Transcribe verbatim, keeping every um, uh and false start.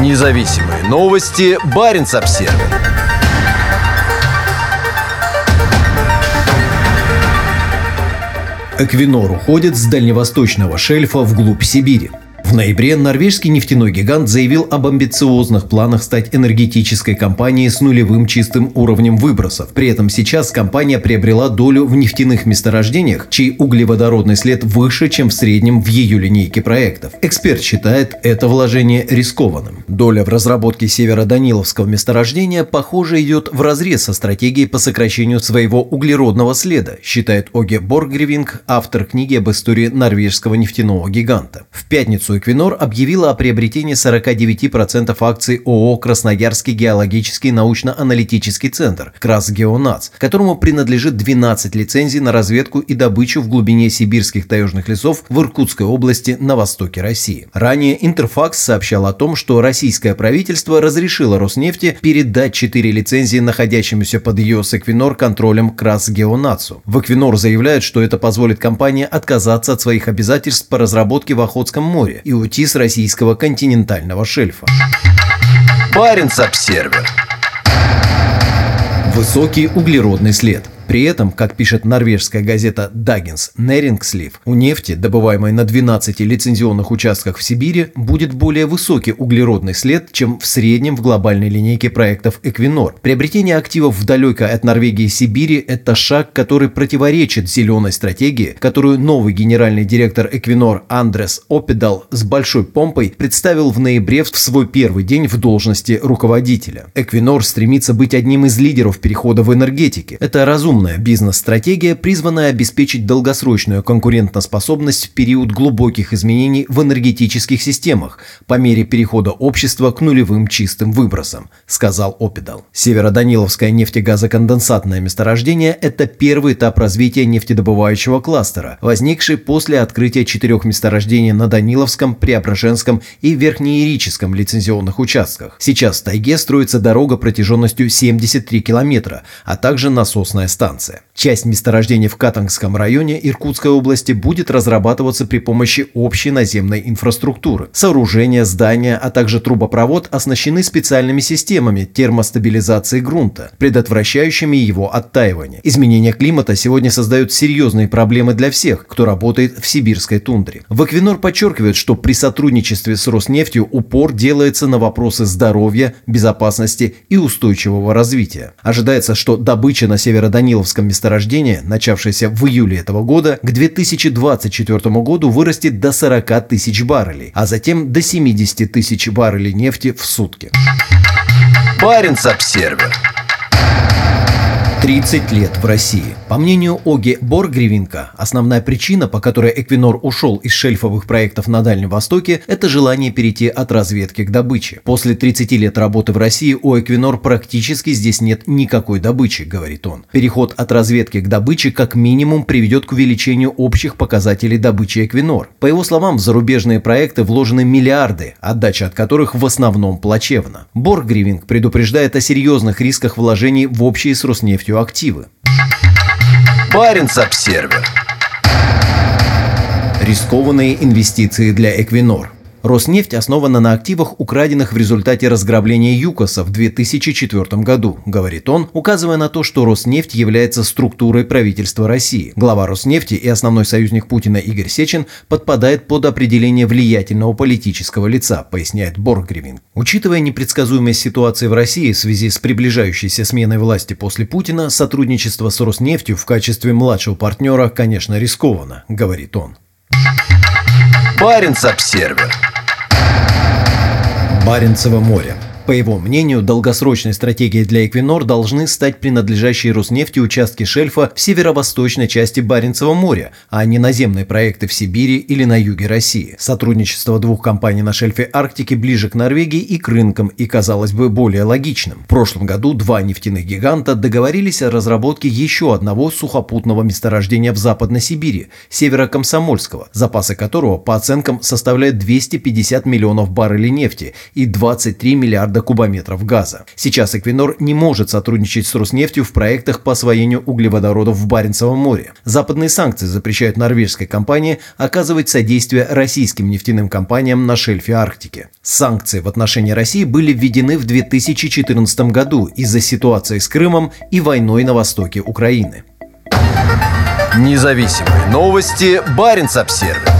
Независимые новости. Баренц-Обсерва. Эквинор уходит с дальневосточного шельфа вглубь Сибири. В ноябре норвежский нефтяной гигант заявил об амбициозных планах стать энергетической компанией с нулевым чистым уровнем выбросов. При этом сейчас компания приобрела долю в нефтяных месторождениях, чей углеводородный след выше, чем в среднем в ее линейке проектов. Эксперт считает это вложение рискованным. Доля в разработке Северодониловского месторождения, похоже, идет вразрез со стратегией по сокращению своего углеродного следа, считает Оге Боргривинк, автор книги об истории норвежского нефтяного гиганта. В пятницу Эквинор объявила о приобретении сорок девять процентов акций ООО «Красноярский геологический научно-аналитический центр» «КРАСГЕОНАЦ», которому принадлежит двенадцать лицензий на разведку и добычу в глубине сибирских таежных лесов в Иркутской области на востоке России. Ранее Интерфакс сообщал о том, что российское правительство разрешило Роснефти передать четыре лицензии, находящимся под ее с Эквинор контролем «КРАСГЕОНАЦу». В Эквинор заявляют, что это позволит компании отказаться от своих обязательств по разработке в Охотском море и уйти с российского континентального шельфа. Баренц-обсервер. Высокий углеродный след. При этом, как пишет норвежская газета Dagens Нерингслив, у нефти, добываемой на двенадцати лицензионных участках в Сибири, будет более высокий углеродный след, чем в среднем в глобальной линейке проектов Эквинор. Приобретение активов в далекой от Норвегии Сибири – это шаг, который противоречит зеленой стратегии, которую новый генеральный директор Эквинор Андрес Опедал с большой помпой представил в ноябре в свой первый день в должности руководителя. Эквинор стремится быть одним из лидеров перехода в энергетике. Это разумно. Умная бизнес-стратегия, призванная обеспечить долгосрочную конкурентоспособность в период глубоких изменений в энергетических системах по мере перехода общества к нулевым чистым выбросам, сказал Опедал. Североданиловское нефтегазоконденсатное месторождение – это первый этап развития нефтедобывающего кластера, возникший после открытия четырех месторождений на Даниловском, Преображенском и Верхнеирическом лицензионных участках. Сейчас в тайге строится дорога протяженностью семьдесят три километра, а также насосная станция. Часть месторождений в Катангском районе Иркутской области будет разрабатываться при помощи общей наземной инфраструктуры. Сооружения, здания, а также трубопровод оснащены специальными системами термостабилизации грунта, предотвращающими его оттаивание. Изменения климата сегодня создают серьезные проблемы для всех, кто работает в сибирской тундре. В Эквинор подчеркивают, что при сотрудничестве с Роснефтью упор делается на вопросы здоровья, безопасности и устойчивого развития. Ожидается, что добыча на Северодониловском месторождении, начавшееся в июле этого года, к две тысячи двадцать четвёртому году вырастет до сорок тысяч баррелей, а затем до семьдесят тысяч баррелей нефти в сутки. Баренц-обсервер. тридцать лет в России. По мнению Оге Боргривинка, основная причина, по которой Эквинор ушел из шельфовых проектов на Дальнем Востоке, это желание перейти от разведки к добыче. После тридцати лет работы в России у Эквинор практически здесь нет никакой добычи, говорит он. Переход от разведки к добыче как минимум приведет к увеличению общих показателей добычи Эквинор. По его словам, в зарубежные проекты вложены миллиарды, отдача от которых в основном плачевна. Боргривинк предупреждает о серьезных рисках вложений в общие с Роснефтью активы. Баренц-обсервер. Рискованные инвестиции для Эквинор. Роснефть основана на активах, украденных в результате разграбления ЮКОСа в две тысячи четвёртом году, говорит он, указывая на то, что Роснефть является структурой правительства России. Глава Роснефти и основной союзник Путина Игорь Сечин подпадает под определение влиятельного политического лица, поясняет Боргривинк. Учитывая непредсказуемость ситуации в России в связи с приближающейся сменой власти после Путина, сотрудничество с Роснефтью в качестве младшего партнера, конечно, рискованно, говорит он. Баренц-обсервер. Баренцево море. По его мнению, долгосрочной стратегией для Эквинор должны стать принадлежащие Роснефти участки шельфа в северо-восточной части Баренцева моря, а не наземные проекты в Сибири или на юге России. Сотрудничество двух компаний на шельфе Арктики ближе к Норвегии и к рынкам и, казалось бы, более логичным. В прошлом году два нефтяных гиганта договорились о разработке еще одного сухопутного месторождения в Западной Сибири – Северокомсомольского, запасы которого, по оценкам, составляют двести пятьдесят миллионов баррелей нефти и двадцать три миллиарда миллиарда кубометров газа. Сейчас Equinor не может сотрудничать с Роснефтью в проектах по освоению углеводородов в Баренцевом море. Западные санкции запрещают норвежской компании оказывать содействие российским нефтяным компаниям на шельфе Арктики. Санкции в отношении России были введены в две тысячи четырнадцатом году из-за ситуации с Крымом и войной на востоке Украины. Независимые новости. Баренц-Обсервер.